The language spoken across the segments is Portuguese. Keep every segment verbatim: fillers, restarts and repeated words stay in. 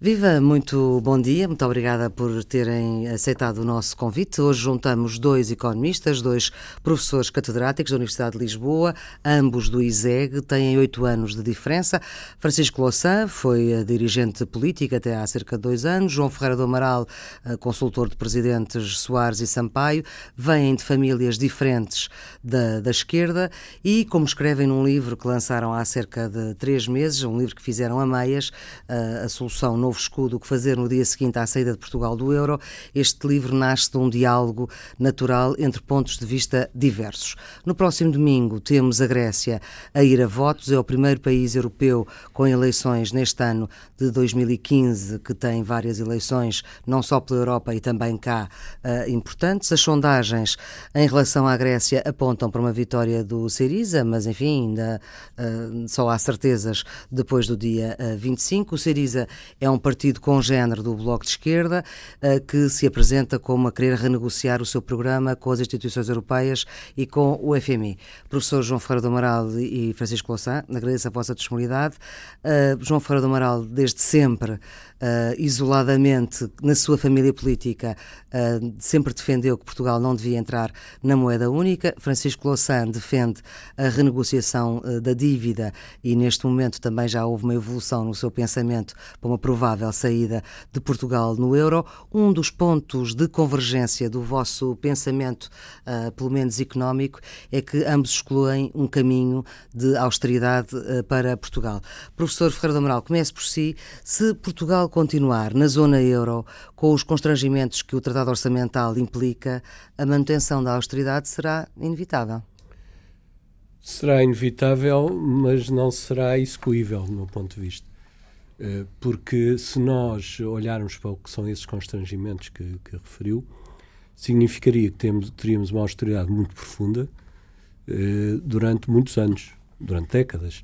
Viva, muito bom dia, muito obrigada por terem aceitado o nosso convite. Hoje juntamos dois economistas, dois professores catedráticos da Universidade de Lisboa, ambos do ISEG, têm oito anos de diferença. Francisco Louçã foi dirigente política até há cerca de dois anos, João Ferreira do Amaral, consultor de presidentes Soares e Sampaio, vêm de famílias diferentes da, da esquerda e, como escrevem num livro que lançaram há cerca de três meses, um livro que fizeram a meias, a, a solução não Novo Escudo, o que fazer no dia seguinte à saída de Portugal do Euro, este livro nasce de um diálogo natural entre pontos de vista diversos. No próximo domingo temos a Grécia a ir a votos, é o primeiro país europeu com eleições neste ano de dois mil e quinze, que tem várias eleições, não só pela Europa e também cá, uh, importantes. As sondagens em relação à Grécia apontam para uma vitória do Syriza, mas enfim, ainda uh, só há certezas depois do dia uh, vinte e cinco. O Syriza é um um partido congénero do Bloco de Esquerda que se apresenta como a querer renegociar o seu programa com as instituições europeias e com o F M I. Professor João Ferreira do Amaral e Francisco Louçã, agradeço a vossa disponibilidade. Uh, João Ferreira do Amaral, desde sempre, uh, isoladamente, na sua família política, uh, sempre defendeu que Portugal não devia entrar na moeda única. Francisco Louçã defende a renegociação uh, da dívida e, neste momento, também já houve uma evolução no seu pensamento para uma provável saída de Portugal no euro. Um dos pontos de convergência do vosso pensamento, uh, pelo menos económico, é que ambos excluem um caminho de austeridade uh, para Portugal. Professor Ferreira do Amaral, comece por si. Se Portugal continuar na zona euro, com os constrangimentos que o Tratado Orçamental implica, a manutenção da austeridade será inevitável. Será inevitável, mas não será execuível, do meu ponto de vista. Porque se nós olharmos para o que são esses constrangimentos que, que referiu, significaria que temos, teríamos uma austeridade muito profunda eh, durante muitos anos, durante décadas,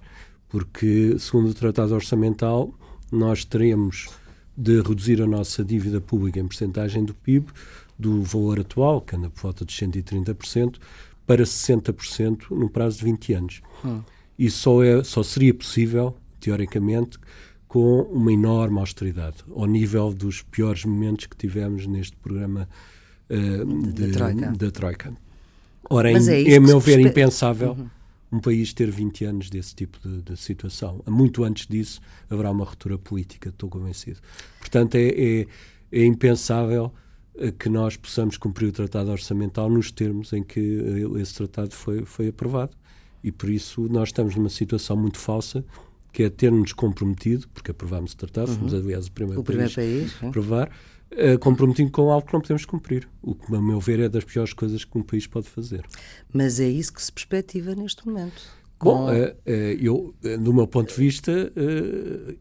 porque, segundo o Tratado Orçamental, nós teremos de reduzir a nossa dívida pública em percentagem do P I B, do valor atual, que anda por volta de cento e trinta por cento, para sessenta por cento no prazo de vinte anos. Hum. E só, é, só seria possível, teoricamente, com uma enorme austeridade, ao nível dos piores momentos que tivemos neste programa uh, de, da, Troika. da Troika. Ora, em, é a meu ver, perspe... impensável uhum. um país ter vinte anos desse tipo de, de situação. Muito antes disso haverá uma ruptura política, estou convencido. Portanto, é, é, é impensável que nós possamos cumprir o Tratado Orçamental nos termos em que esse tratado foi, foi aprovado. E, por isso, nós estamos numa situação muito falsa, que é ter-nos comprometido, porque aprovámos o tratado, uhum. fomos, aliás, o primeiro, o primeiro país, país a aprovar, uh, comprometido com algo que não podemos cumprir, o que, a meu ver, é das piores coisas que um país pode fazer. Mas é isso que se perspectiva neste momento? Bom, com... uh, uh, eu, uh, do meu ponto de vista, uh, uh,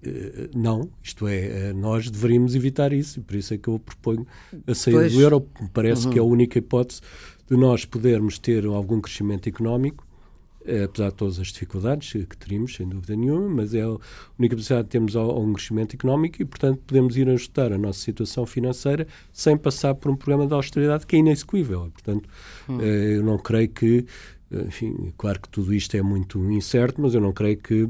não. Isto é, uh, nós deveríamos evitar isso, e por isso é que eu proponho a saída pois. do euro. Me parece uhum. que é a única hipótese de nós podermos ter algum crescimento económico, apesar de todas as dificuldades que teríamos, sem dúvida nenhuma, mas é a única possibilidade que temos ao, ao um crescimento económico e, portanto, podemos ir ajustar a nossa situação financeira sem passar por um programa de austeridade que é inexecuível. Portanto, hum. eh, eu não creio que, enfim, claro que tudo isto é muito incerto, mas eu não creio que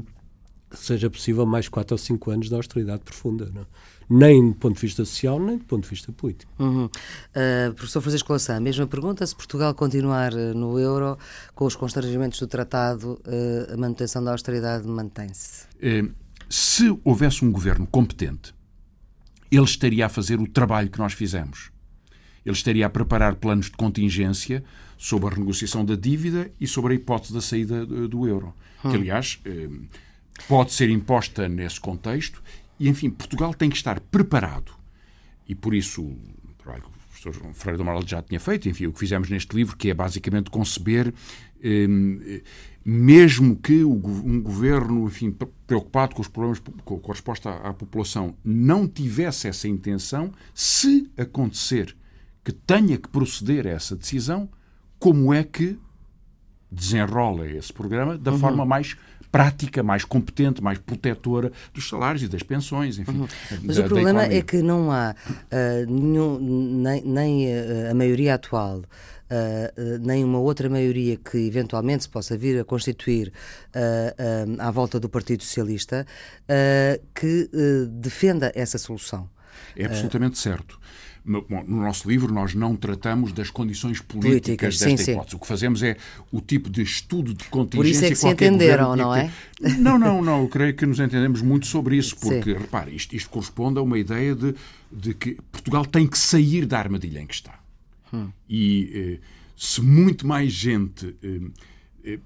seja possível mais quatro ou cinco anos de austeridade profunda, não? Nem do ponto de vista social, nem do ponto de vista político. Uhum. Uh, professor Francisco Louçã, a mesma pergunta: se Portugal continuar no euro, com os constrangimentos do tratado, uh, a manutenção da austeridade mantém-se? Uh, se houvesse um governo competente, ele estaria a fazer o trabalho que nós fizemos. Ele estaria a preparar planos de contingência sobre a renegociação da dívida e sobre a hipótese da saída do euro, hum. que, aliás, uh, pode ser imposta nesse contexto. E, enfim, Portugal tem que estar preparado. E, por isso, o trabalho que o professor João Ferreira do Amaral já tinha feito, enfim, o que fizemos neste livro, que é basicamente conceber, eh, mesmo que um governo, enfim, preocupado com os problemas, com a resposta à, à população, não tivesse essa intenção, se acontecer que tenha que proceder a essa decisão, como é que desenrola esse programa da uhum. forma mais prática, mais competente, mais protetora dos salários e das pensões, enfim. Uhum. Mas da, o problema é que não há uh, nenhum, nem, nem uh, a maioria atual, Uh, uh, nem uma outra maioria que eventualmente se possa vir a constituir uh, uh, à volta do Partido Socialista, uh, que uh, defenda essa solução. É absolutamente uh, certo. No, no nosso livro nós não tratamos das condições políticas, políticas desta sim, hipótese. Sim. O que fazemos é o tipo de estudo de contingência... Por isso é que se entenderam, governo, não é? Não, não, não. Eu creio que nos entendemos muito sobre isso, porque, sim. repare, isto, isto corresponde a uma ideia de, de que Portugal tem que sair da armadilha em que está. Hum. E eh, se muito mais gente eh, eh,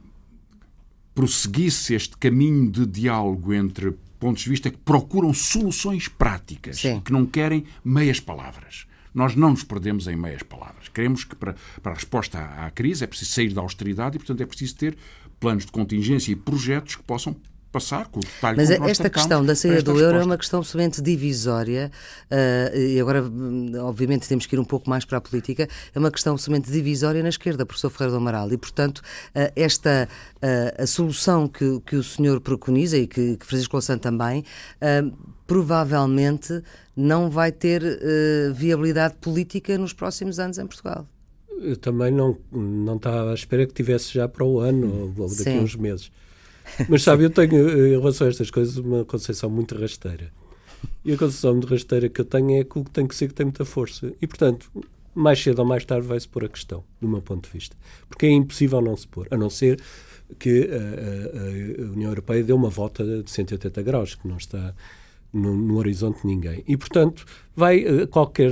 prosseguisse este caminho de diálogo entre pontos de vista que procuram soluções práticas, sim. que não querem meias palavras. Nós não nos perdemos em meias palavras. Queremos que para, para a resposta à, à crise é preciso sair da austeridade e, portanto, é preciso ter planos de contingência e projetos que possam passar com o detalhe. Mas esta questão da saída do euro é uma questão absolutamente divisória, uh, e agora obviamente temos que ir um pouco mais para a política, é uma questão absolutamente divisória na esquerda, professor Ferreira do Amaral, e portanto uh, esta uh, a solução que, que o senhor preconiza e que, que Francisco Louçã também, uh, provavelmente não vai ter uh, viabilidade política nos próximos anos em Portugal. Eu também não, não estava à espera que tivesse já para o ano ou daqui a uns meses. Mas sabe, eu tenho em relação a estas coisas uma concepção muito rasteira. E a concepção muito rasteira que eu tenho é que o que tem que ser que tem muita força. E, portanto, mais cedo ou mais tarde vai-se pôr a questão, do meu ponto de vista. Porque é impossível não se pôr, a não ser que a, a, a União Europeia dê uma volta de cento e oitenta graus, que não está no, no horizonte de ninguém. E, portanto, vai qualquer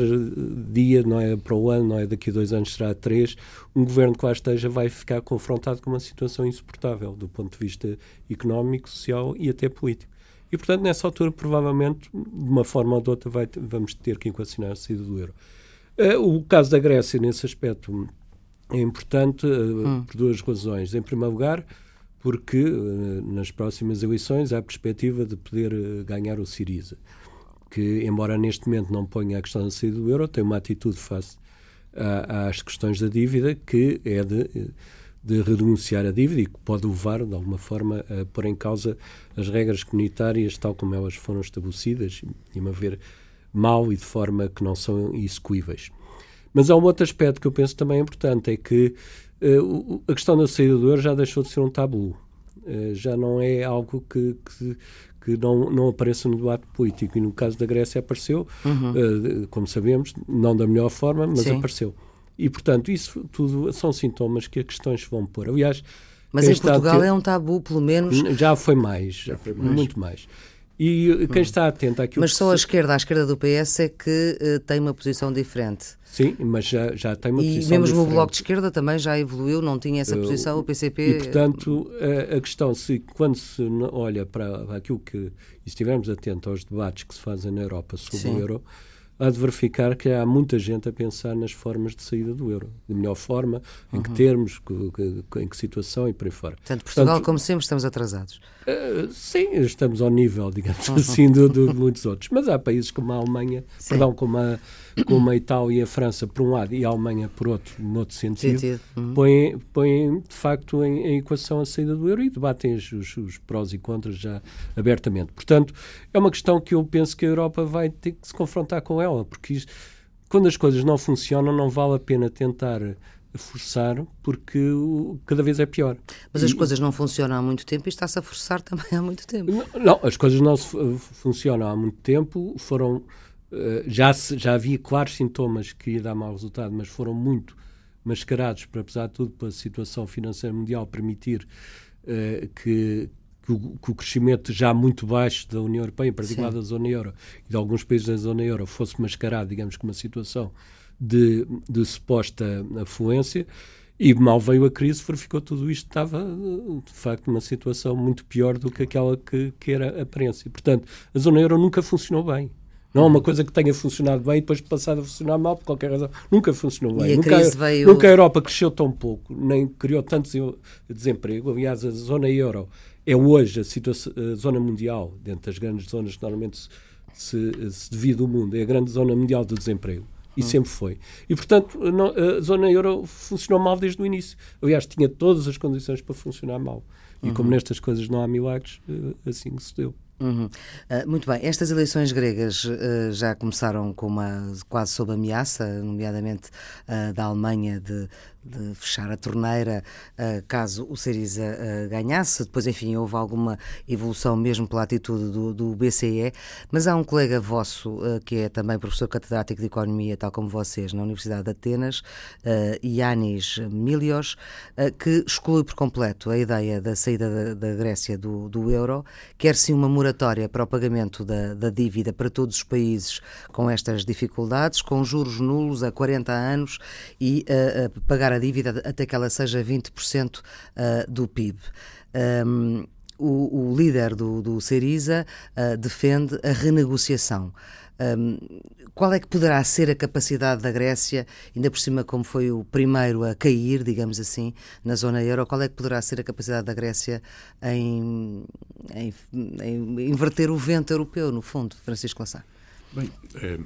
dia, não é para o ano, não é daqui a dois anos, será a três, um governo que lá esteja vai ficar confrontado com uma situação insuportável do ponto de vista económico, social e até político. E, portanto, nessa altura, provavelmente, de uma forma ou de outra, vai, vamos ter que equacionar a saída do euro. O caso da Grécia, nesse aspecto, é importante hum. por duas razões. Em primeiro lugar, porque nas próximas eleições há a perspectiva de poder ganhar o Syriza, que, embora neste momento não ponha a questão da saída do euro, tem uma atitude face à, às questões da dívida, que é de, de renunciar à dívida e que pode levar, de alguma forma, a pôr em causa as regras comunitárias, tal como elas foram estabelecidas, e a ver mal e de forma que não são execuíveis. Mas há um outro aspecto que eu penso também importante, é que Uh, a questão da saída do euro já deixou de ser um tabu, uh, já não é algo que, que, que não, não apareça no debate político, e no caso da Grécia apareceu, uhum. uh, como sabemos, não da melhor forma, mas sim. apareceu. E, portanto, isso tudo são sintomas que as questões vão pôr. Aliás, mas em Portugal é um tabu, pelo menos... Já foi mais, já foi mais. muito mais. E quem está atento àquilo... Mas só a esquerda, a esquerda do P S é que uh, tem uma posição diferente. Sim, mas já, já tem uma posição diferente. E mesmo o Bloco de Esquerda também já evoluiu, não tinha essa posição, uh, o P C P... E, portanto, a, a questão, se quando se olha para aquilo que... E estivermos atentos aos debates que se fazem na Europa sobre sim. o euro, há de verificar que há muita gente a pensar nas formas de saída do euro. De melhor forma, uhum. em que termos, em que situação e por aí fora. Portanto, Portugal, Portanto, como sempre, estamos atrasados. Uh, sim, estamos ao nível, digamos uhum. assim, de, de muitos outros. Mas há países como a Alemanha, sim. perdão, como a, como a Itália e a França, por um lado, e a Alemanha, por outro, no outro sentido, sentido. Uhum. Põem, põem, de facto, em, em equação a saída do euro e debatem os, os prós e contras já abertamente. Portanto, é uma questão que eu penso que a Europa vai ter que se confrontar com ela. Porque isto, quando as coisas não funcionam, não vale a pena tentar forçar, porque cada vez é pior. Mas as e, coisas não funcionam há muito tempo e está-se a forçar também há muito tempo. Não, não as coisas não se, uh, funcionam há muito tempo, foram, uh, já, se, já havia claros sintomas que ia dar mau resultado, mas foram muito mascarados, para, apesar de tudo, para a situação financeira mundial permitir uh, que... que o crescimento já muito baixo da União Europeia, em particular sim. da Zona Euro e de alguns países da Zona Euro, fosse mascarado, digamos, com uma situação de, de suposta afluência, e mal veio a crise, verificou tudo isto, estava, de facto, numa situação muito pior do que aquela que, que era a aparência. Portanto, a Zona Euro nunca funcionou bem. Não é uma coisa que tenha funcionado bem e depois passado a funcionar mal, por qualquer razão. Nunca funcionou bem. A nunca, veio... nunca a Europa cresceu tão pouco, nem criou tanto desemprego. Aliás, a Zona Euro é hoje a, situação, a zona mundial, dentre as grandes zonas que normalmente se, se divide o mundo, é a grande zona mundial do desemprego. E hum. sempre foi. E, portanto, não, a Zona Euro funcionou mal desde o início. Aliás, tinha todas as condições para funcionar mal. E como uhum. nestas coisas não há milagres, assim se deu. Uhum. Uh, muito bem, estas eleições gregas uh, já começaram com uma, quase sob ameaça, nomeadamente uh, da Alemanha, de, de fechar a torneira uh, caso o Syriza uh, ganhasse. Depois, enfim, houve alguma evolução mesmo pela atitude do, do B C E, mas há um colega vosso uh, que é também professor catedrático de Economia, tal como vocês, na Universidade de Atenas, uh, Yanis Milios, uh, que exclui por completo a ideia da saída da, da Grécia do, do Euro, quer sim uma moratória para o pagamento da, da dívida para todos os países com estas dificuldades, com juros nulos a quarenta anos e uh, uh, pagar a dívida até que ela seja vinte por cento uh, do P I B. Um, o, o líder do, do Syriza uh, defende a renegociação. Um, qual é que poderá ser a capacidade da Grécia, ainda por cima como foi o primeiro a cair, digamos assim, na zona euro, qual é que poderá ser a capacidade da Grécia em, em, em inverter o vento europeu, no fundo, Francisco Louçã? Bem, eh,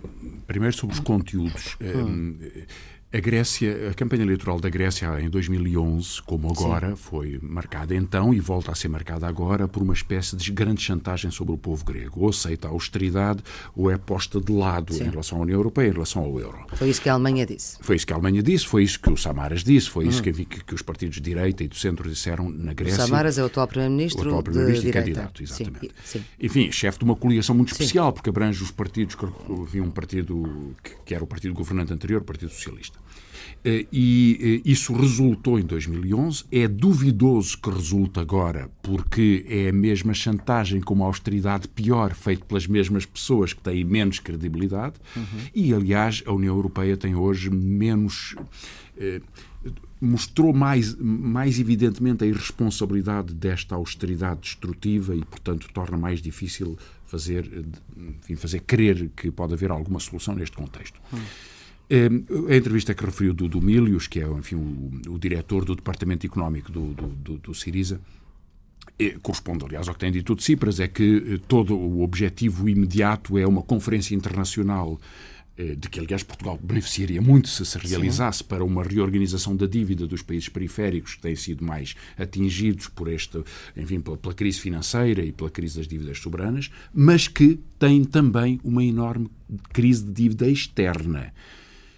primeiro sobre os conteúdos. Hum. Eh, a Grécia, a campanha eleitoral da Grécia em dois mil e onze, como agora, sim, foi marcada então e volta a ser marcada agora por uma espécie de grande chantagem sobre o povo grego. Ou aceita a austeridade ou é posta de lado, sim, em relação à União Europeia, em relação ao euro. Foi isso que a Alemanha disse. Foi isso que a Alemanha disse, foi isso que o Samaras disse, foi hum. isso que, que, que os partidos de direita e do centro disseram na Grécia. O Samaras é o atual primeiro-ministro. O atual primeiro-ministro e candidato, exatamente. Sim. Sim. Enfim, chefe de uma coligação muito especial, sim, porque abrange os partidos. Havia um partido que era o partido governante anterior, o Partido Socialista. E isso resultou em dois mil e onze. É duvidoso que resulte agora, porque é a mesma chantagem com uma austeridade pior, feita pelas mesmas pessoas que têm menos credibilidade. Uhum. E, aliás, a União Europeia tem hoje menos... Eh, mostrou mais, mais evidentemente a irresponsabilidade desta austeridade destrutiva e, portanto, torna mais difícil fazer, enfim, fazer crer que pode haver alguma solução neste contexto. Hum. A entrevista que referiu do, do Milios, que é, enfim, o, o diretor do Departamento Económico do, do, do, do Syriza, corresponde, aliás, ao que tem dito o Tsipras, é que todo o objetivo imediato é uma conferência internacional de que, aliás, Portugal beneficiaria muito se se realizasse, sim, para uma reorganização da dívida dos países periféricos que têm sido mais atingidos por este, enfim, pela, pela crise financeira e pela crise das dívidas soberanas, mas que tem também uma enorme crise de dívida externa,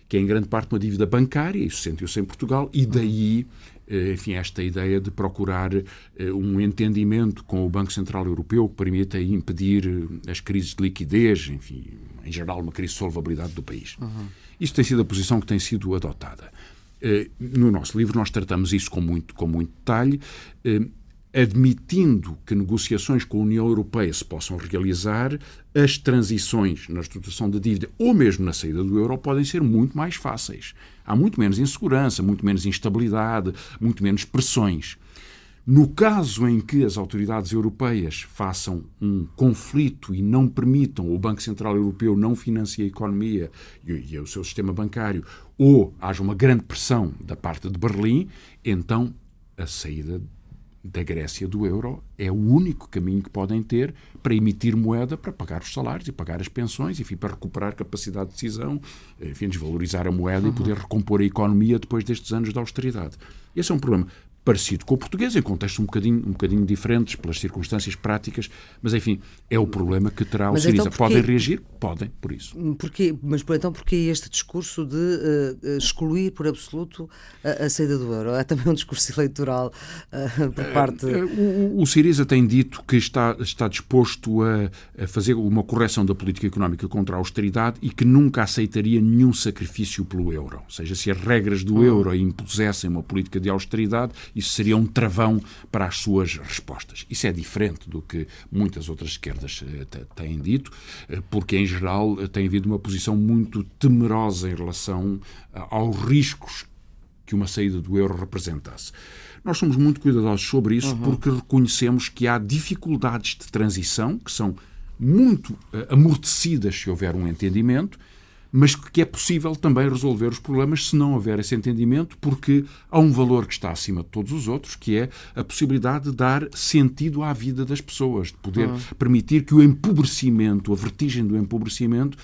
que é em grande parte uma dívida bancária, isso sentiu-se em Portugal, e daí, enfim, esta ideia de procurar um entendimento com o Banco Central Europeu que permita impedir as crises de liquidez, enfim, em geral uma crise de solvabilidade do país. Uhum. Isto tem sido a posição que tem sido adotada. No nosso livro nós tratamos isso com muito, com muito detalhe, admitindo que negociações com a União Europeia se possam realizar, as transições na estruturação da dívida ou mesmo na saída do euro podem ser muito mais fáceis. Há muito menos insegurança, muito menos instabilidade, muito menos pressões. No caso em que as autoridades europeias façam um conflito e não permitam, o Banco Central Europeu não financie a economia e o seu sistema bancário, ou haja uma grande pressão da parte de Berlim, então a saída da Grécia do euro é o único caminho que podem ter para emitir moeda, para pagar os salários e pagar as pensões, enfim, para recuperar capacidade de decisão, enfim, desvalorizar a moeda, uhum, e poder recompor a economia depois destes anos de austeridade. Esse é um problema parecido com o português, em contextos um bocadinho, um bocadinho diferentes pelas circunstâncias práticas, mas, enfim, é o problema que terá o Syriza. Então, podem reagir? Podem, por isso. Porquê, mas, então, porquê este discurso de uh, excluir, por absoluto, a, a saída do euro? É também um discurso eleitoral uh, por parte... Uh, o, o Syriza tem dito que está, está disposto a, a fazer uma correção da política económica contra a austeridade e que nunca aceitaria nenhum sacrifício pelo euro. Ou seja, se as regras do hum. euro impusessem uma política de austeridade, isso seria um travão para as suas respostas. Isso é diferente do que muitas outras esquerdas têm dito, porque, em geral, tem havido uma posição muito temerosa em relação aos riscos que uma saída do euro representasse. Nós somos muito cuidadosos sobre isso, uhum, porque reconhecemos que há dificuldades de transição que são muito amortecidas se houver um entendimento, mas que é possível também resolver os problemas se não houver esse entendimento, porque há um valor que está acima de todos os outros, que é a possibilidade de dar sentido à vida das pessoas, de poder uhum. permitir que o empobrecimento, a vertigem do empobrecimento,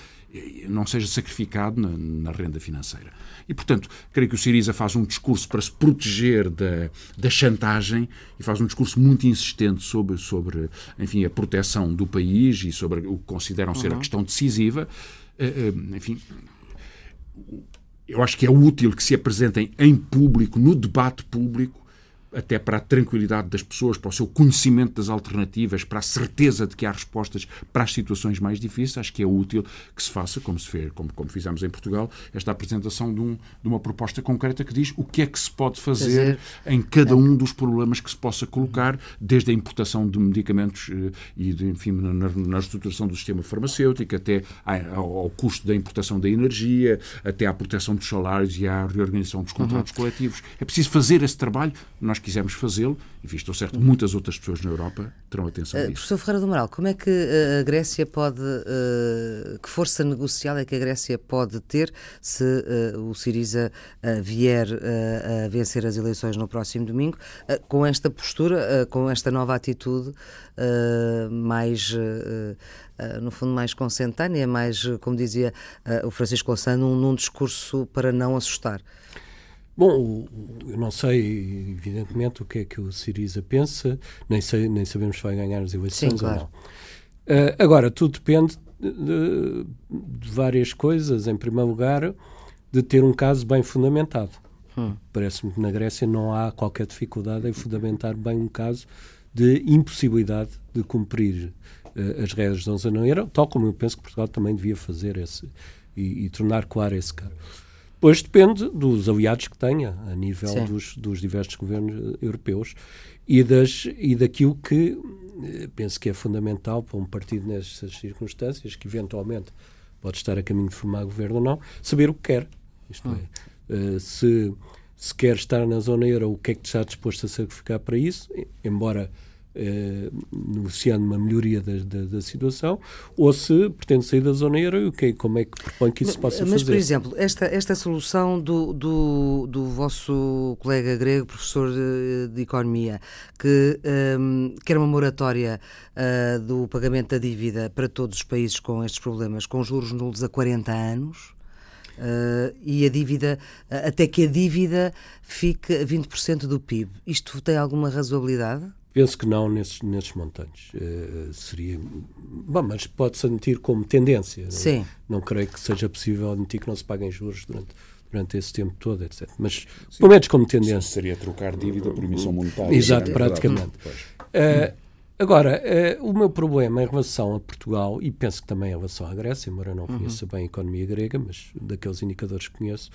não seja sacrificado na, na renda financeira. E, portanto, creio que o Syriza faz um discurso para se proteger da, da chantagem e faz um discurso muito insistente sobre, sobre enfim, a proteção do país e sobre o que consideram ser uhum. a questão decisiva. Uh, uh, enfim, eu acho que é útil que se apresentem em público, no debate público, até para a tranquilidade das pessoas, para o seu conhecimento das alternativas, para a certeza de que há respostas para as situações mais difíceis. Acho que é útil que se faça, como, se fez, como, como fizemos em Portugal, esta apresentação de, um, de uma proposta concreta que diz o que é que se pode fazer em cada um dos problemas que se possa colocar, desde a importação de medicamentos e, de, enfim, na, na reestruturação do sistema farmacêutico, até ao custo da importação da energia, até à proteção dos salários e à reorganização dos contratos uhum. coletivos. É preciso fazer esse trabalho. Nós quisemos fazê-lo, e visto certo, muitas outras pessoas na Europa terão atenção a isso. Uh, professor Ferreira do Amaral, como é que a Grécia pode, uh, que força negocial é que a Grécia pode ter se uh, o Syriza uh, vier uh, a vencer as eleições no próximo domingo, uh, com esta postura, uh, com esta nova atitude uh, mais, uh, uh, no fundo, mais consentânea, mais, como dizia uh, o Francisco Louçã, num, num discurso para não assustar? Bom, eu não sei, evidentemente, o que é que o Syriza pensa, nem, sei, nem sabemos se vai ganhar as eleições. Sim, claro. Ou não. Uh, agora, tudo depende de, de várias coisas. Em primeiro lugar, de ter um caso bem fundamentado. Hum. Parece-me que na Grécia não há qualquer dificuldade em fundamentar bem um caso de impossibilidade de cumprir uh, as regras da Zona Euro, tal como eu penso que Portugal também devia fazer esse, e, e tornar claro esse caso. Pois depende dos aliados que tenha a nível dos, dos diversos governos europeus e, das, e daquilo que penso que é fundamental para um partido nestas circunstâncias, que eventualmente pode estar a caminho de formar governo ou não, saber o que quer. Isto hum. é, uh, se, se quer estar na Zona Euro, o que é que está disposto a sacrificar para isso, embora uh, negociando uma melhoria da, da, da situação, ou se pretende sair da Zona Euro, okay, como é que propõe que isso mas, possa fazer? Mas, por exemplo, esta, esta solução do, do, do vosso colega grego, professor de, de Economia, que um, quer uma moratória uh, do pagamento da dívida para todos os países com estes problemas, com juros nulos a quarenta anos, Uh, e a dívida, uh, até que a dívida fique a vinte por cento do P I B. Isto tem alguma razoabilidade? Penso que não nesses, nesses montantes. Uh, seria... Bom, mas pode-se admitir como tendência. Sim. Não, não creio que seja possível admitir que não se paguem juros durante... durante esse tempo todo, etcétera. Mas, sim, pelo menos como tendência. Seria trocar dívida por emissão monetária. Exato, praticamente. Uh, agora, uh, o meu problema em relação a Portugal, e penso que também em relação à Grécia, embora eu não conheça uhum. bem a economia grega, mas daqueles indicadores que conheço,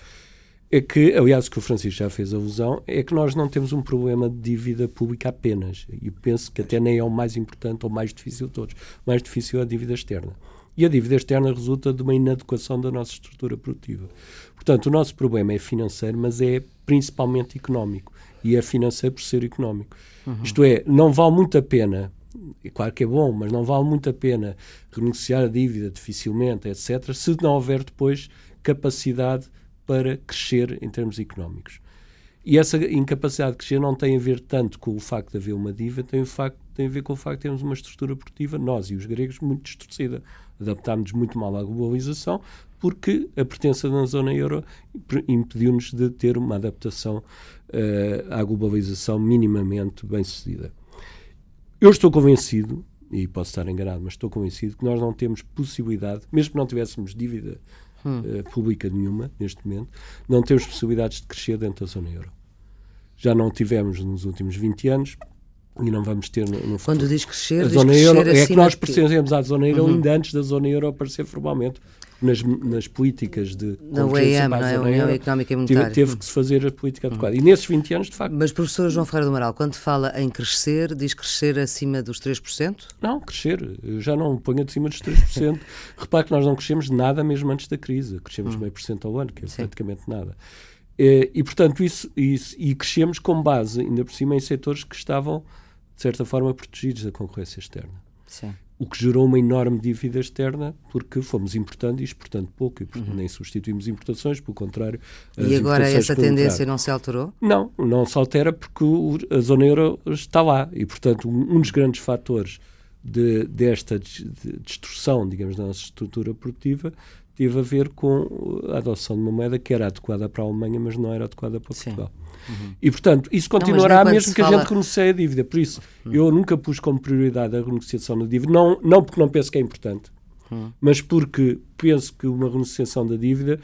é que, aliás, o que o Francisco já fez alusão, é que nós não temos um problema de dívida pública apenas. E penso que até nem é o mais importante ou mais difícil de todos. O mais difícil é a dívida externa. E a dívida externa resulta de uma inadequação da nossa estrutura produtiva. Portanto, o nosso problema é financeiro, mas é principalmente económico. E é financeiro por ser económico. Uhum. Isto é, não vale muito a pena, e claro que é bom, mas não vale muito a pena renegociar a dívida dificilmente, etcétera, se não houver depois capacidade para crescer em termos económicos. E essa incapacidade de crescer não tem a ver tanto com o facto de haver uma dívida, tem, o facto, tem a ver com o facto de termos uma estrutura produtiva, nós e os gregos, muito distorcida. Adaptámos-nos muito mal à globalização porque a pertença da Zona Euro impediu-nos de ter uma adaptação uh, à globalização minimamente bem-sucedida. Eu estou convencido, e posso estar enganado, mas estou convencido que nós não temos possibilidade, mesmo que não tivéssemos dívida Hum. pública nenhuma, neste momento, não temos possibilidades de crescer dentro da Zona Euro. Já não tivemos nos últimos vinte anos e não vamos ter no, no futuro. Quando diz crescer, a diz zona crescer euro, assim é que nós pertencemos à Zona Euro uhum. ainda antes da Zona Euro aparecer formalmente. Nas, nas políticas de convergência para a Zona Euro, teve, teve que se fazer a política adequada. E nesses vinte anos, de facto... Mas, professor João Ferreira do Amaral, quando fala em crescer, diz crescer acima dos três por cento? Não, crescer. Eu já não ponho acima dos três por cento. Repare que nós não crescemos nada mesmo antes da crise. Crescemos meio por cento ao ano, que é Sim. praticamente nada. E, e portanto, isso, isso... E crescemos com base, ainda por cima, em setores que estavam, de certa forma, protegidos da concorrência externa. Sim. o que gerou uma enorme dívida externa, porque fomos importando e exportando pouco, e uhum. nem substituímos importações, pelo contrário... E agora essa tendência não se alterou? Não, não se altera porque o, a zona euro está lá, e portanto um, um dos grandes fatores de, desta de, de distorção, digamos, da nossa estrutura produtiva teve a ver com a adoção de uma moeda que era adequada para a Alemanha, mas não era adequada para Portugal. Uhum. E, portanto, isso continuará não, mesmo que fala... a gente renuncie a dívida. Por isso, uhum. eu nunca pus como prioridade a renegociação da dívida, não, não porque não penso que é importante, uhum. mas porque penso que uma renegociação da dívida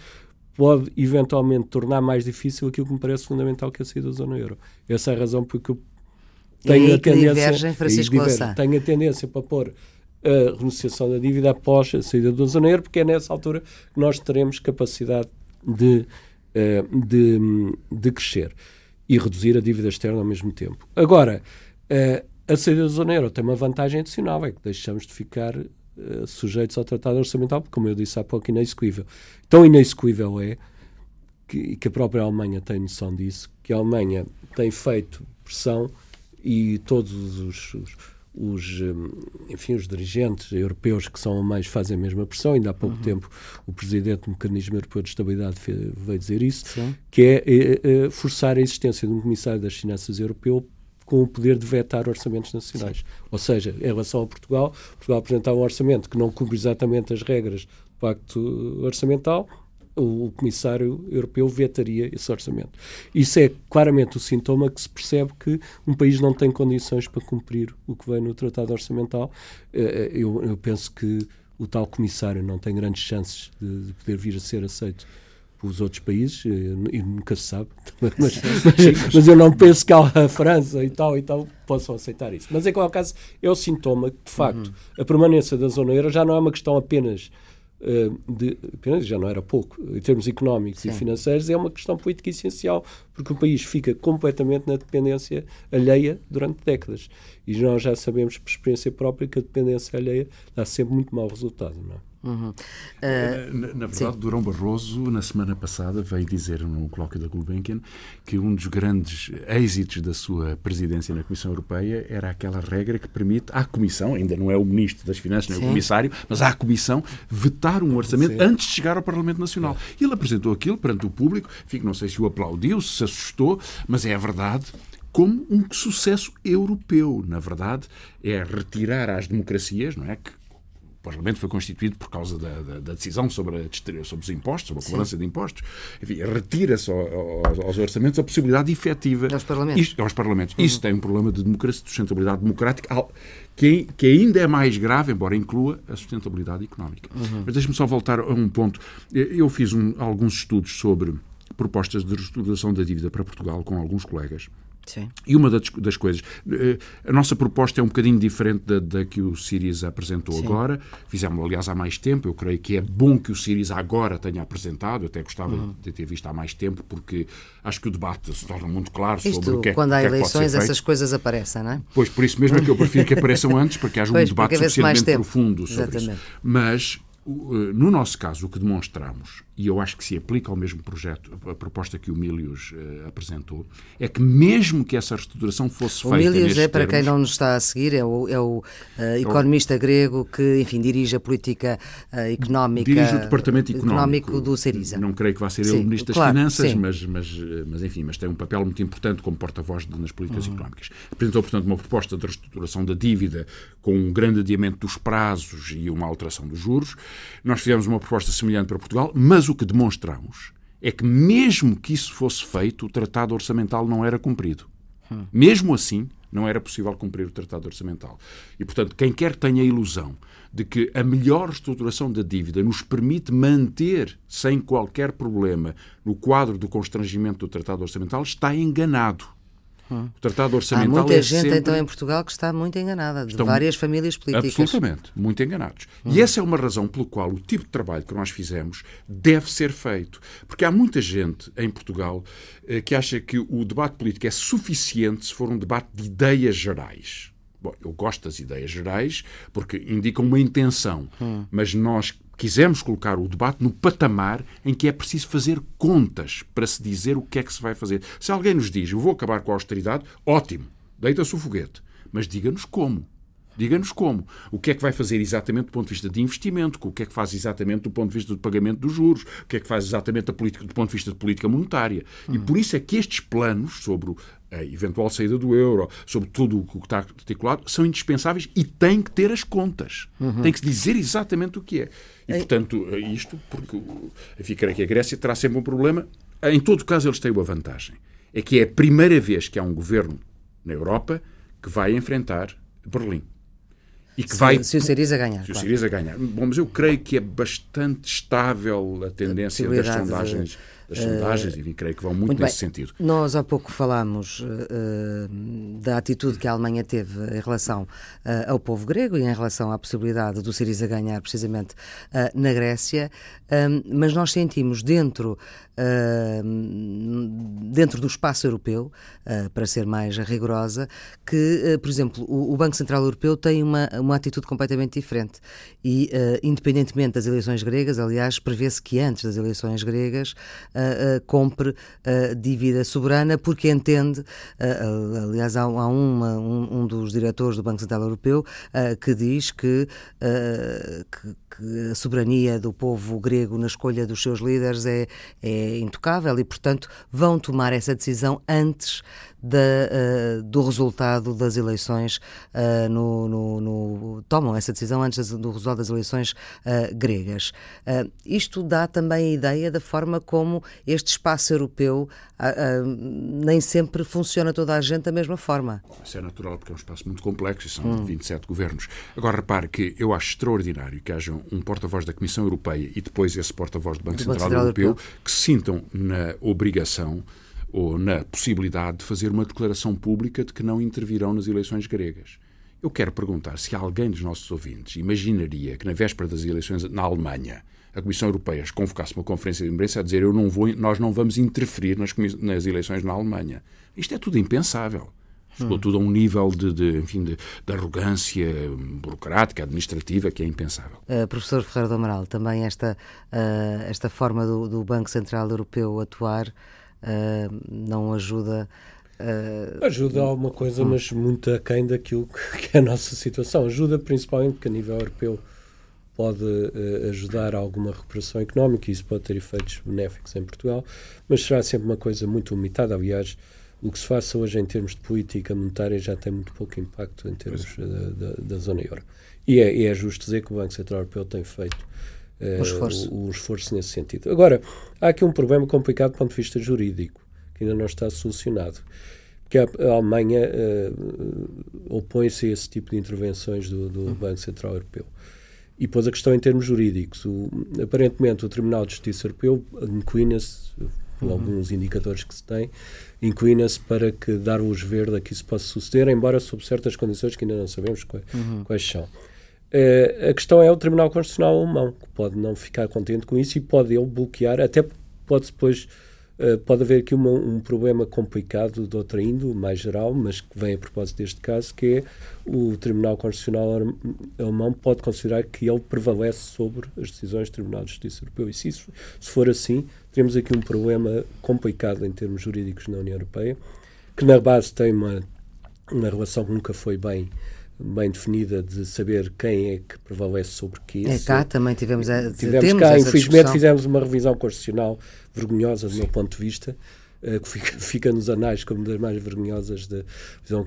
pode, eventualmente, tornar mais difícil aquilo que me parece fundamental, que é a saída da zona euro. Essa é a razão porque eu tenho e a tendência... Divergem, Francisco Louçã. Tenho a tendência para pôr a renegociação da dívida após a saída do zona euro, porque é nessa altura que nós teremos capacidade de, de, de crescer e reduzir a dívida externa ao mesmo tempo. Agora, a saída do zona euro tem uma vantagem adicional, é que deixamos de ficar sujeitos ao Tratado Orçamental, porque, como eu disse há pouco, inexequível. Tão inexequível é, que, que a própria Alemanha tem noção disso, que a Alemanha tem feito pressão e todos os... os Os, enfim, os dirigentes europeus que são alemães fazem a mesma pressão. Ainda há pouco uhum. tempo o presidente do Mecanismo Europeu de Estabilidade fez, veio dizer isso, Sim. que é, é, é forçar a existência de um comissário das finanças europeu com o poder de vetar orçamentos nacionais. Sim. Ou seja, em relação a Portugal, Portugal apresentar um orçamento que não cumpre exatamente as regras do Pacto Orçamental, o, o comissário europeu vetaria esse orçamento. Isso é claramente o sintoma que se percebe que um país não tem condições para cumprir o que vem no Tratado Orçamental. Eu, eu penso que o tal comissário não tem grandes chances de, de poder vir a ser aceito pelos outros países, e nunca se sabe, mas, mas, mas eu não penso que a França e tal e tal possam aceitar isso. Mas, em qualquer caso, é o sintoma que, de facto, uhum. a permanência da zona euro já não é uma questão apenas... De, já não era pouco em termos económicos Sim. e financeiros, é uma questão política essencial, porque o país fica completamente na dependência alheia durante décadas, e nós já sabemos por experiência própria que a dependência alheia dá sempre muito mau resultado, não é? Uhum. Uh, na, na verdade, sim. Durão Barroso, na semana passada, veio dizer num colóquio da Gulbenkian que um dos grandes êxitos da sua presidência na Comissão Europeia era aquela regra que permite à Comissão, ainda não é o Ministro das Finanças, não é sim. o Comissário, mas à Comissão vetar um orçamento sim. antes de chegar ao Parlamento Nacional. É. Ele apresentou aquilo perante o público, fico, não sei se o aplaudiu, se assustou, mas é a verdade, como um sucesso europeu. Na verdade, é retirar às democracias, não é, que o Parlamento foi constituído por causa da, da, da decisão sobre, a, sobre os impostos, sobre a cobrança de impostos. Enfim, retira-se ao, ao, aos orçamentos a possibilidade efetiva. Aos parlamentos. Isto, aos parlamentos. Uhum. Isso tem um problema de democracia, de sustentabilidade democrática, que, que ainda é mais grave, embora inclua a sustentabilidade económica. Uhum. Mas deixe-me só voltar a um ponto. Eu fiz um, alguns estudos sobre propostas de reestruturação da dívida para Portugal com alguns colegas. Sim. E uma das, das coisas, a nossa proposta é um bocadinho diferente da, da que o Syriza apresentou Sim. agora, fizemos aliás há mais tempo, eu creio que é bom que o Syriza agora tenha apresentado, eu até gostava uhum. de ter visto há mais tempo, porque acho que o debate se torna muito claro Isto, sobre o que é que pode ser feito. Quando há eleições essas coisas aparecem, não é? Pois, por isso mesmo é que eu prefiro que apareçam antes, para que haja pois, um debate suficientemente profundo sobre Exatamente. Isso. Mas... No nosso caso, o que demonstramos, e eu acho que se aplica ao mesmo projeto, a proposta que o Milios uh, apresentou, é que mesmo que essa reestruturação fosse feita... O Milios é, para termos, quem não nos está a seguir, é o, é o uh, economista grego que, enfim, dirige a política uh, económica... Dirige o Departamento Económico, económico do Syriza. Não creio que vá ser ele o Ministro das claro, Finanças, mas, mas, mas, enfim, mas tem um papel muito importante como porta-voz nas políticas uhum. económicas. Apresentou, portanto, uma proposta de reestruturação da dívida com um grande adiamento dos prazos e uma alteração dos juros. Nós fizemos uma proposta semelhante para Portugal, mas o que demonstramos é que mesmo que isso fosse feito, o Tratado Orçamental não era cumprido. Hum. Mesmo assim, não era possível cumprir o Tratado Orçamental. E, portanto, quem quer tenha a ilusão de que a melhor estruturação da dívida nos permite manter, sem qualquer problema, no quadro do constrangimento do Tratado Orçamental, está enganado. O Tratado Orçamental Há muita é gente, sempre... então, em Portugal que está muito enganada, de Estão várias famílias políticas. Absolutamente, muito enganados. Hum. E essa é uma razão pelo qual o tipo de trabalho que nós fizemos deve ser feito. Porque há muita gente em Portugal eh, que acha que o debate político é suficiente se for um debate de ideias gerais. Bom, eu gosto das ideias gerais porque indicam uma intenção, hum. mas nós... Quisemos colocar o debate no patamar em que é preciso fazer contas para se dizer o que é que se vai fazer. Se alguém nos diz, eu vou acabar com a austeridade, ótimo, deita-se o foguete. Mas diga-nos como. Diga-nos como. O que é que vai fazer exatamente do ponto de vista de investimento? O que é que faz exatamente do ponto de vista do pagamento dos juros? O que é que faz exatamente da política, do ponto de vista de política monetária? Hum. E por isso é que estes planos sobre a eventual saída do euro, sobre tudo o que está articulado, são indispensáveis e têm que ter as contas. Uhum. Tem que dizer exatamente o que é. E, portanto, isto, porque ficará que a Grécia terá sempre um problema. Em todo caso, eles têm uma vantagem. É que é a primeira vez que há um governo na Europa que vai enfrentar Berlim. E que se, vai... se o Syriza ganhar. Se claro. o Syriza ganhar. Bom, mas eu creio que é bastante estável a tendência a das sondagens. De... As sondagens, e creio que vão muito, muito nesse bem. sentido. Nós há pouco falámos uh, da atitude que a Alemanha teve em relação uh, ao povo grego e em relação à possibilidade do Syriza ganhar precisamente uh, na Grécia, um, mas nós sentimos dentro, uh, dentro do espaço europeu, uh, para ser mais rigorosa, que, uh, por exemplo, o, o Banco Central Europeu tem uma, uma atitude completamente diferente e, uh, independentemente das eleições gregas, aliás, prevê-se que antes das eleições gregas Uh, uh, compre uh, dívida soberana, porque entende, uh, uh, aliás, há, há uma, um, um dos diretores do Banco Central Europeu uh, que diz que, uh, que, que a soberania do povo grego na escolha dos seus líderes é, é intocável e, portanto, vão tomar essa decisão antes da, uh, do resultado das eleições uh, no, no, no, tomam essa decisão antes do resultado das eleições uh, gregas. Uh, isto dá também a ideia da forma como este espaço europeu uh, uh, nem sempre funciona toda a gente da mesma forma. Isso é natural, porque é um espaço muito complexo e são hum. vinte e sete governos. Agora, repare que eu acho extraordinário que haja um porta-voz da Comissão Europeia e depois esse porta-voz do Banco do Central, Central Europeu, Europeu que se sintam na obrigação ou na possibilidade de fazer uma declaração pública de que não intervirão nas eleições gregas. Eu quero perguntar se alguém dos nossos ouvintes imaginaria que na véspera das eleições na Alemanha a Comissão Europeia convocasse uma conferência de imprensa a dizer eu não vou, nós não vamos interferir nas, nas eleições na Alemanha. Isto é tudo impensável. Chegou tudo a um nível de, de, enfim, de, de arrogância burocrática, administrativa, que é impensável. Uh, professor Ferreira do Amaral, também esta, uh, esta forma do, do Banco Central Europeu atuar Uh, não ajuda... Uh... Ajuda alguma coisa, mas muito aquém daquilo que é a nossa situação. Ajuda principalmente porque a nível europeu pode uh, ajudar a alguma recuperação económica e isso pode ter efeitos benéficos em Portugal, mas será sempre uma coisa muito limitada. Aliás, o que se faça hoje em termos de política monetária já tem muito pouco impacto em termos da, da, da Zona Euro. E é, e é justo dizer que o Banco Central Europeu tem feito Uh, o, esforço. O, o esforço nesse sentido. Agora, há aqui um problema complicado do ponto de vista jurídico, que ainda não está solucionado, porque a, a Alemanha uh, opõe-se a esse tipo de intervenções do, do uhum. Banco Central Europeu. E pôs a questão em termos jurídicos. O, aparentemente, o Tribunal de Justiça Europeu inclina-se, por uhum. alguns indicadores que se tem, inclina-se para que dar luz verde a que isso possa suceder, embora sob certas condições que ainda não sabemos quais, uhum. quais são. Uh, a questão é o Tribunal Constitucional Alemão, que pode não ficar contente com isso e pode ele bloquear, até pode depois, uh, pode haver aqui uma, um problema complicado de outra índole, mais geral, mas que vem a propósito deste caso, que é o Tribunal Constitucional Alemão pode considerar que ele prevalece sobre as decisões do Tribunal de Justiça Europeu. E se, isso, se for assim, teremos aqui um problema complicado em termos jurídicos na União Europeia, que na base tem uma, uma relação que nunca foi bem bem definida de saber quem é que prevalece sobre que isso. É cá, também tivemos, a, tivemos temos cá, essa infelizmente discussão. Fizemos uma revisão constitucional vergonhosa do Sim. meu ponto de vista, uh, que fica, fica nos anais como das mais vergonhosas de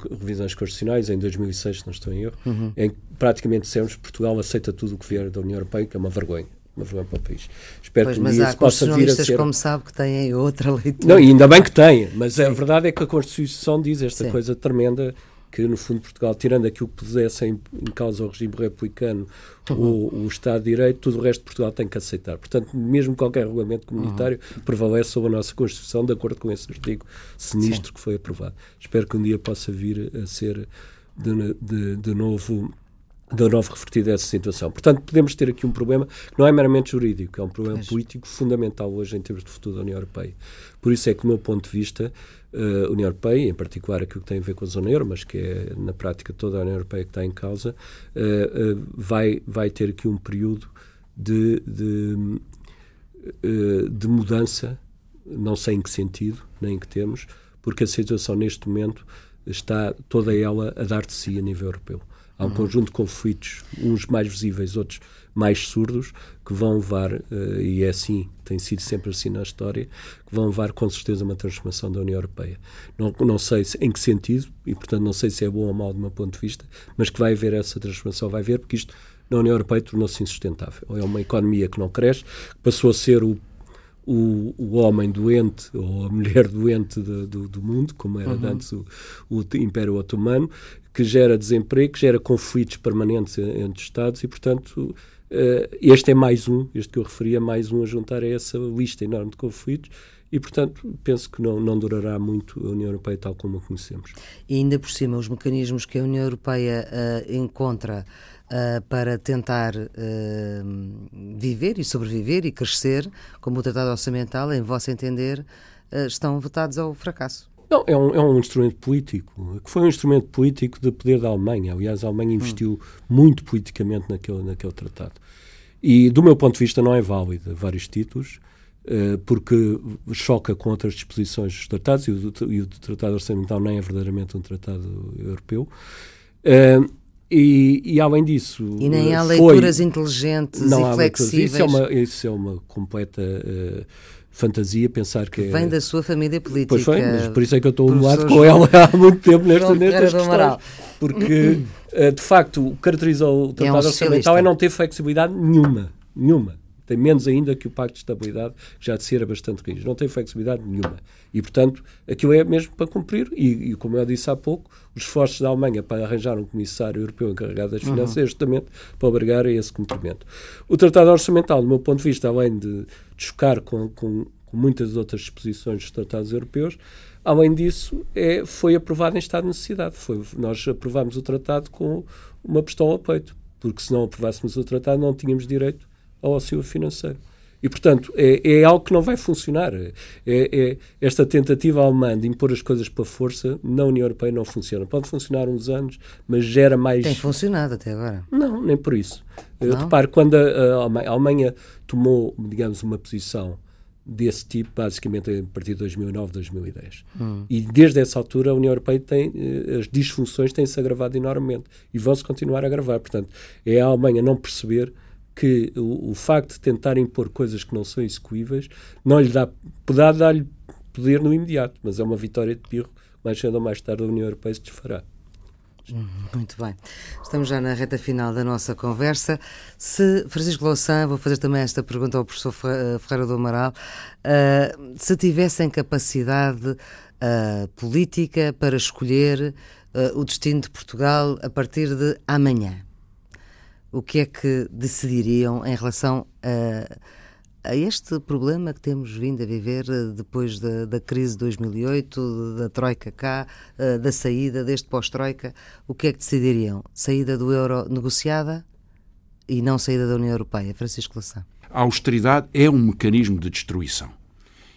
revisões constitucionais, em dois mil e seis, se não estou em erro, uhum. em que praticamente dissemos que Portugal aceita tudo o que vier da União Europeia, que é uma vergonha. Uma vergonha para o país. Espero pois, que mas há constitucionalistas, ser... como sabe, que têm outra leitura. Não, e ainda bem que têm, mas Sim. a verdade é que a Constituição diz esta Sim. coisa tremenda que, no fundo, Portugal, tirando aquilo que pusesse em, em causa o regime republicano ou uhum. o Estado de Direito, tudo o resto de Portugal tem que aceitar. Portanto, mesmo qualquer regulamento comunitário uhum. prevalece sobre a nossa Constituição, de acordo com esse artigo sinistro Sim. que foi aprovado. Espero que um dia possa vir a ser de, de, de novo... de novo revertida essa situação. Portanto, podemos ter aqui um problema que não é meramente jurídico, é um problema é. político fundamental hoje em termos de futuro da União Europeia. Por isso é que, do meu ponto de vista, a União Europeia, em particular aquilo que tem a ver com a Zona Euro, mas que é, na prática, toda a União Europeia que está em causa, vai, vai ter aqui um período de, de, de mudança, não sei em que sentido, nem em que termos, porque a situação neste momento está toda ela a dar de si a nível europeu. Há um uhum. conjunto de conflitos, uns mais visíveis, outros mais surdos, que vão levar, uh, e é assim, tem sido sempre assim na história, que vão levar com certeza a uma transformação da União Europeia. Não, não sei se, em que sentido, e portanto não sei se é bom ou mau de meu ponto de vista, mas que vai haver essa transformação, vai haver, porque isto na União Europeia tornou-se insustentável. É uma economia que não cresce, que passou a ser o O, o homem doente ou a mulher doente de, do, do mundo, como era uhum. antes o, o Império Otomano, que gera desemprego, que gera conflitos permanentes entre Estados e, portanto, este é mais um, este que eu referi, é mais um a juntar a essa lista enorme de conflitos e, portanto, penso que não, não durará muito a União Europeia tal como a conhecemos. E ainda por cima, os mecanismos que a União Europeia uh, encontra Uh, para tentar uh, viver e sobreviver e crescer, como o Tratado Orçamental, em vosso entender, uh, estão votados ao fracasso? Não, é um, é um instrumento político, que foi um instrumento político de poder da Alemanha. Aliás, a Alemanha investiu hum. muito politicamente naquele, naquele tratado. E, do meu ponto de vista, não é válido a vários títulos, uh, porque choca com outras disposições dos tratados, e o, e o Tratado Orçamental nem é verdadeiramente um tratado europeu. Uh, E, e, além disso... E nem há leituras foi, inteligentes não e flexíveis. Isso é, uma, isso é uma completa uh, fantasia, pensar que... que vem é, da sua família política. Pois foi, mas por isso é que eu estou um lado com ela há muito tempo nesta, nestas questões. Porque, uh, de facto, o que caracteriza o Tratado é um Orçamental é não ter flexibilidade nenhuma. Nenhuma. Tem menos ainda que o Pacto de Estabilidade, que já de si era bastante rígido. Não tem flexibilidade nenhuma. E, portanto, aquilo é mesmo para cumprir. E, e como eu disse há pouco, os esforços da Alemanha para arranjar um comissário europeu encarregado das finanças uhum. é justamente para obrigar a esse cumprimento. O Tratado Orçamental, do meu ponto de vista, além de, de chocar com, com, com muitas outras disposições dos tratados europeus, além disso, é, foi aprovado em estado de necessidade. Foi, nós aprovámos o tratado com uma pistola ao peito, porque se não aprovássemos o tratado não tínhamos direito ao auxílio financeiro. E, portanto, é, é algo que não vai funcionar. É, é, esta tentativa alemã de impor as coisas pela força na União Europeia não funciona. Pode funcionar uns anos, mas gera mais... Tem funcionado até agora. Não, nem por isso. Não? Eu reparo, quando a, a Alemanha tomou, digamos, uma posição desse tipo, basicamente a partir de dois mil e nove, dois mil e dez. Hum. E desde essa altura a União Europeia tem, as disfunções têm-se agravado enormemente e vão-se continuar a agravar. Portanto, é a Alemanha não perceber que o, o facto de tentar impor coisas que não são execuíveis não lhe dá, poderá dar-lhe poder no imediato, mas é uma vitória de pirro, mais cedo ou mais tarde a União Europeia se desfará. Muito bem. Estamos já na reta final da nossa conversa. Se Francisco Louçã, vou fazer também esta pergunta ao professor Ferreira do Amaral, uh, se tivessem capacidade uh, política para escolher uh, o destino de Portugal a partir de amanhã, o que é que decidiriam em relação a, a este problema que temos vindo a viver depois da, da crise de dois mil e oito, da Troika cá, da saída deste pós-Troika? O que é que decidiriam? Saída do euro negociada e não saída da União Europeia? Francisco Louçã. A austeridade é um mecanismo de destruição.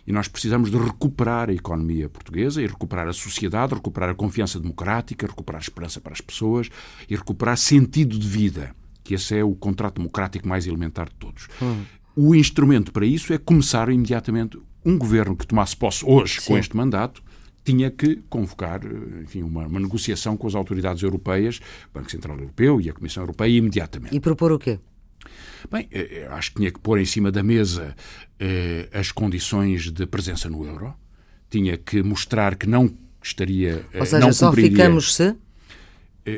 E nós precisamos de recuperar a economia portuguesa e recuperar a sociedade, recuperar a confiança democrática, recuperar a esperança para as pessoas e recuperar sentido de vida, que esse é o contrato democrático mais elementar de todos. Hum. O instrumento para isso é começar imediatamente. Um governo que tomasse posse hoje, sim, com este mandato, tinha que convocar, enfim, uma, uma negociação com as autoridades europeias, o Banco Central Europeu e a Comissão Europeia, imediatamente. E propor o quê? Bem, acho que tinha que pôr em cima da mesa eh, as condições de presença no euro, tinha que mostrar que não estaria... Ou seja, não só cumpriria... ficamos se...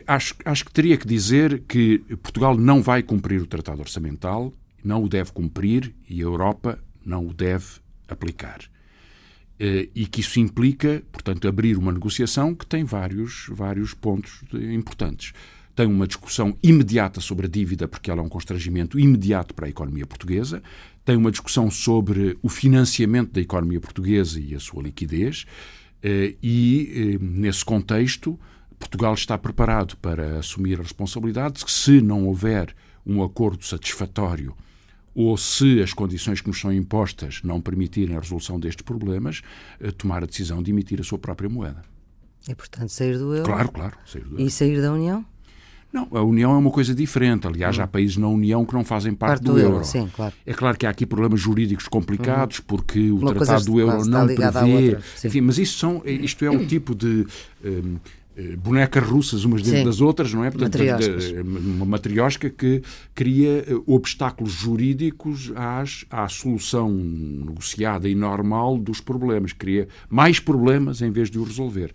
Acho, acho que teria que dizer que Portugal não vai cumprir o Tratado Orçamental, não o deve cumprir e a Europa não o deve aplicar. E que isso implica, portanto, abrir uma negociação que tem vários, vários pontos importantes. Tem uma discussão imediata sobre a dívida, porque ela é um constrangimento imediato para a economia portuguesa. Tem uma discussão sobre o financiamento da economia portuguesa e a sua liquidez. E, nesse contexto, Portugal está preparado para assumir a responsabilidade se não houver um acordo satisfatório ou se as condições que nos são impostas não permitirem a resolução destes problemas, tomar a decisão de emitir a sua própria moeda. E, portanto, sair do euro? Claro, claro. Sair do euro. E sair da União? Não, a União é uma coisa diferente. Aliás, há países na União que não fazem parte, parte do, do euro. euro. Sim, claro. É claro que há aqui problemas jurídicos complicados, porque o uma Tratado do Euro não prevê... Enfim, mas isso são, isto é um tipo de... Um, bonecas russas umas dentro Sim. das outras, não é? Portanto, uma matriosca que cria obstáculos jurídicos às, à solução negociada e normal dos problemas, cria mais problemas em vez de os resolver.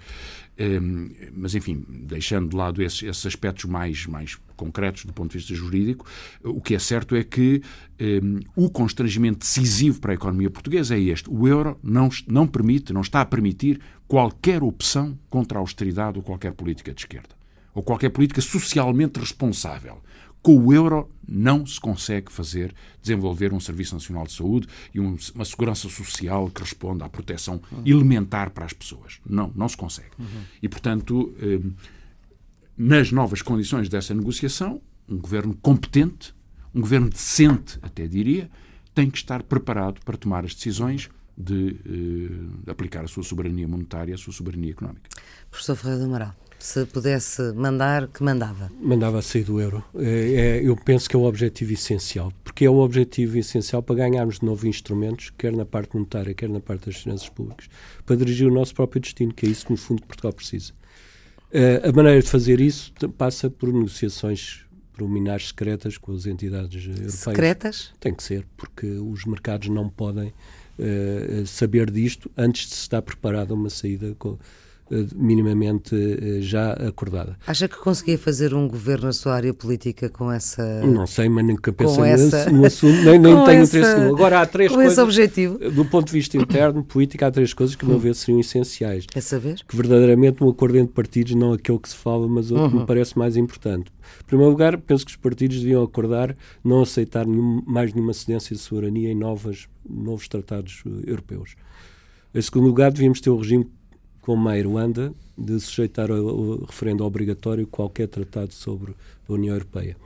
Um, mas, enfim, deixando de lado esses, esses aspectos mais, mais concretos do ponto de vista jurídico, o que é certo é que um, o constrangimento decisivo para a economia portuguesa é este. O euro não, não permite, não está a permitir qualquer opção contra a austeridade ou qualquer política de esquerda, ou qualquer política socialmente responsável. Com o euro não se consegue fazer, desenvolver um Serviço Nacional de Saúde e um, uma segurança social que responda à proteção uhum. elementar para as pessoas. Não, não se consegue. Uhum. E, portanto, eh, nas novas condições dessa negociação, um governo competente, um governo decente, até diria, tem que estar preparado para tomar as decisões de, eh, de aplicar a sua soberania monetária e a sua soberania económica. Professor Ferreira do Amaral. Se pudesse mandar, que mandava? Mandava a sair do euro. É, é, eu penso que é um objetivo essencial, porque é um objetivo essencial para ganharmos de novo instrumentos, quer na parte monetária, quer na parte das finanças públicas, para dirigir o nosso próprio destino, que é isso que, no fundo, Portugal precisa. Uh, a maneira de fazer isso passa por negociações preliminares secretas com as entidades europeias. Secretas? Tem que ser, porque os mercados não podem uh, saber disto antes de se estar preparado a uma saída com... minimamente já acordada. Acha que conseguia fazer um governo na sua área política com essa... Não sei, mas nunca pensei essa... no assunto, nem, nem tenho essa... interesse. Agora há três com coisas... esse objetivo. Do ponto de vista interno, político, há três coisas que, a meu ver, seriam essenciais. É saber? Que verdadeiramente um acordo entre partidos, não aquele que se fala, mas outro uhum. que me parece mais importante. Em primeiro lugar, penso que os partidos deviam acordar não aceitar nenhum, mais nenhuma cedência de soberania em novas, novos tratados europeus. Em segundo lugar, devíamos ter um regime como a Irlanda, de sujeitar ao referendo obrigatório qualquer tratado sobre a União Europeia.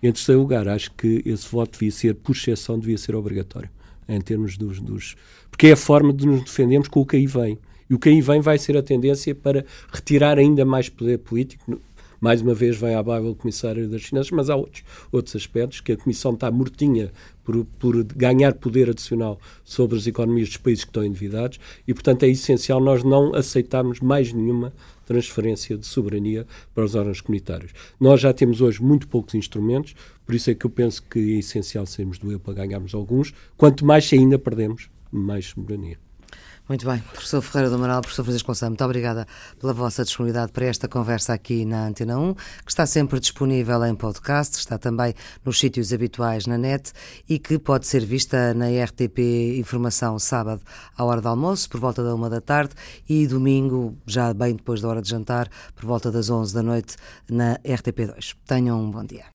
Em terceiro lugar, acho que esse voto devia ser, por exceção, devia ser obrigatório, em termos dos, dos... Porque é a forma de nos defendermos com o que aí vem. E o que aí vem vai ser a tendência para retirar ainda mais poder político. Mais uma vez vem à baila o Comissário das Finanças, mas há outros, outros aspectos, que a Comissão está mortinha por, por ganhar poder adicional sobre as economias dos países que estão endividados e, portanto, é essencial nós não aceitarmos mais nenhuma transferência de soberania para os órgãos comunitários. Nós já temos hoje muito poucos instrumentos, por isso é que eu penso que é essencial sermos do E U para ganharmos alguns, quanto mais ainda perdemos, mais soberania. Muito bem, professor Ferreira do Amaral, professor Francisco Louçã, muito obrigada pela vossa disponibilidade para esta conversa aqui na Antena um, que está sempre disponível em podcast, está também nos sítios habituais na net e que pode ser vista na R T P Informação sábado à hora do almoço, por volta da uma da tarde, e domingo, já bem depois da hora de jantar, por volta das onze da noite, na R T P dois. Tenham um bom dia.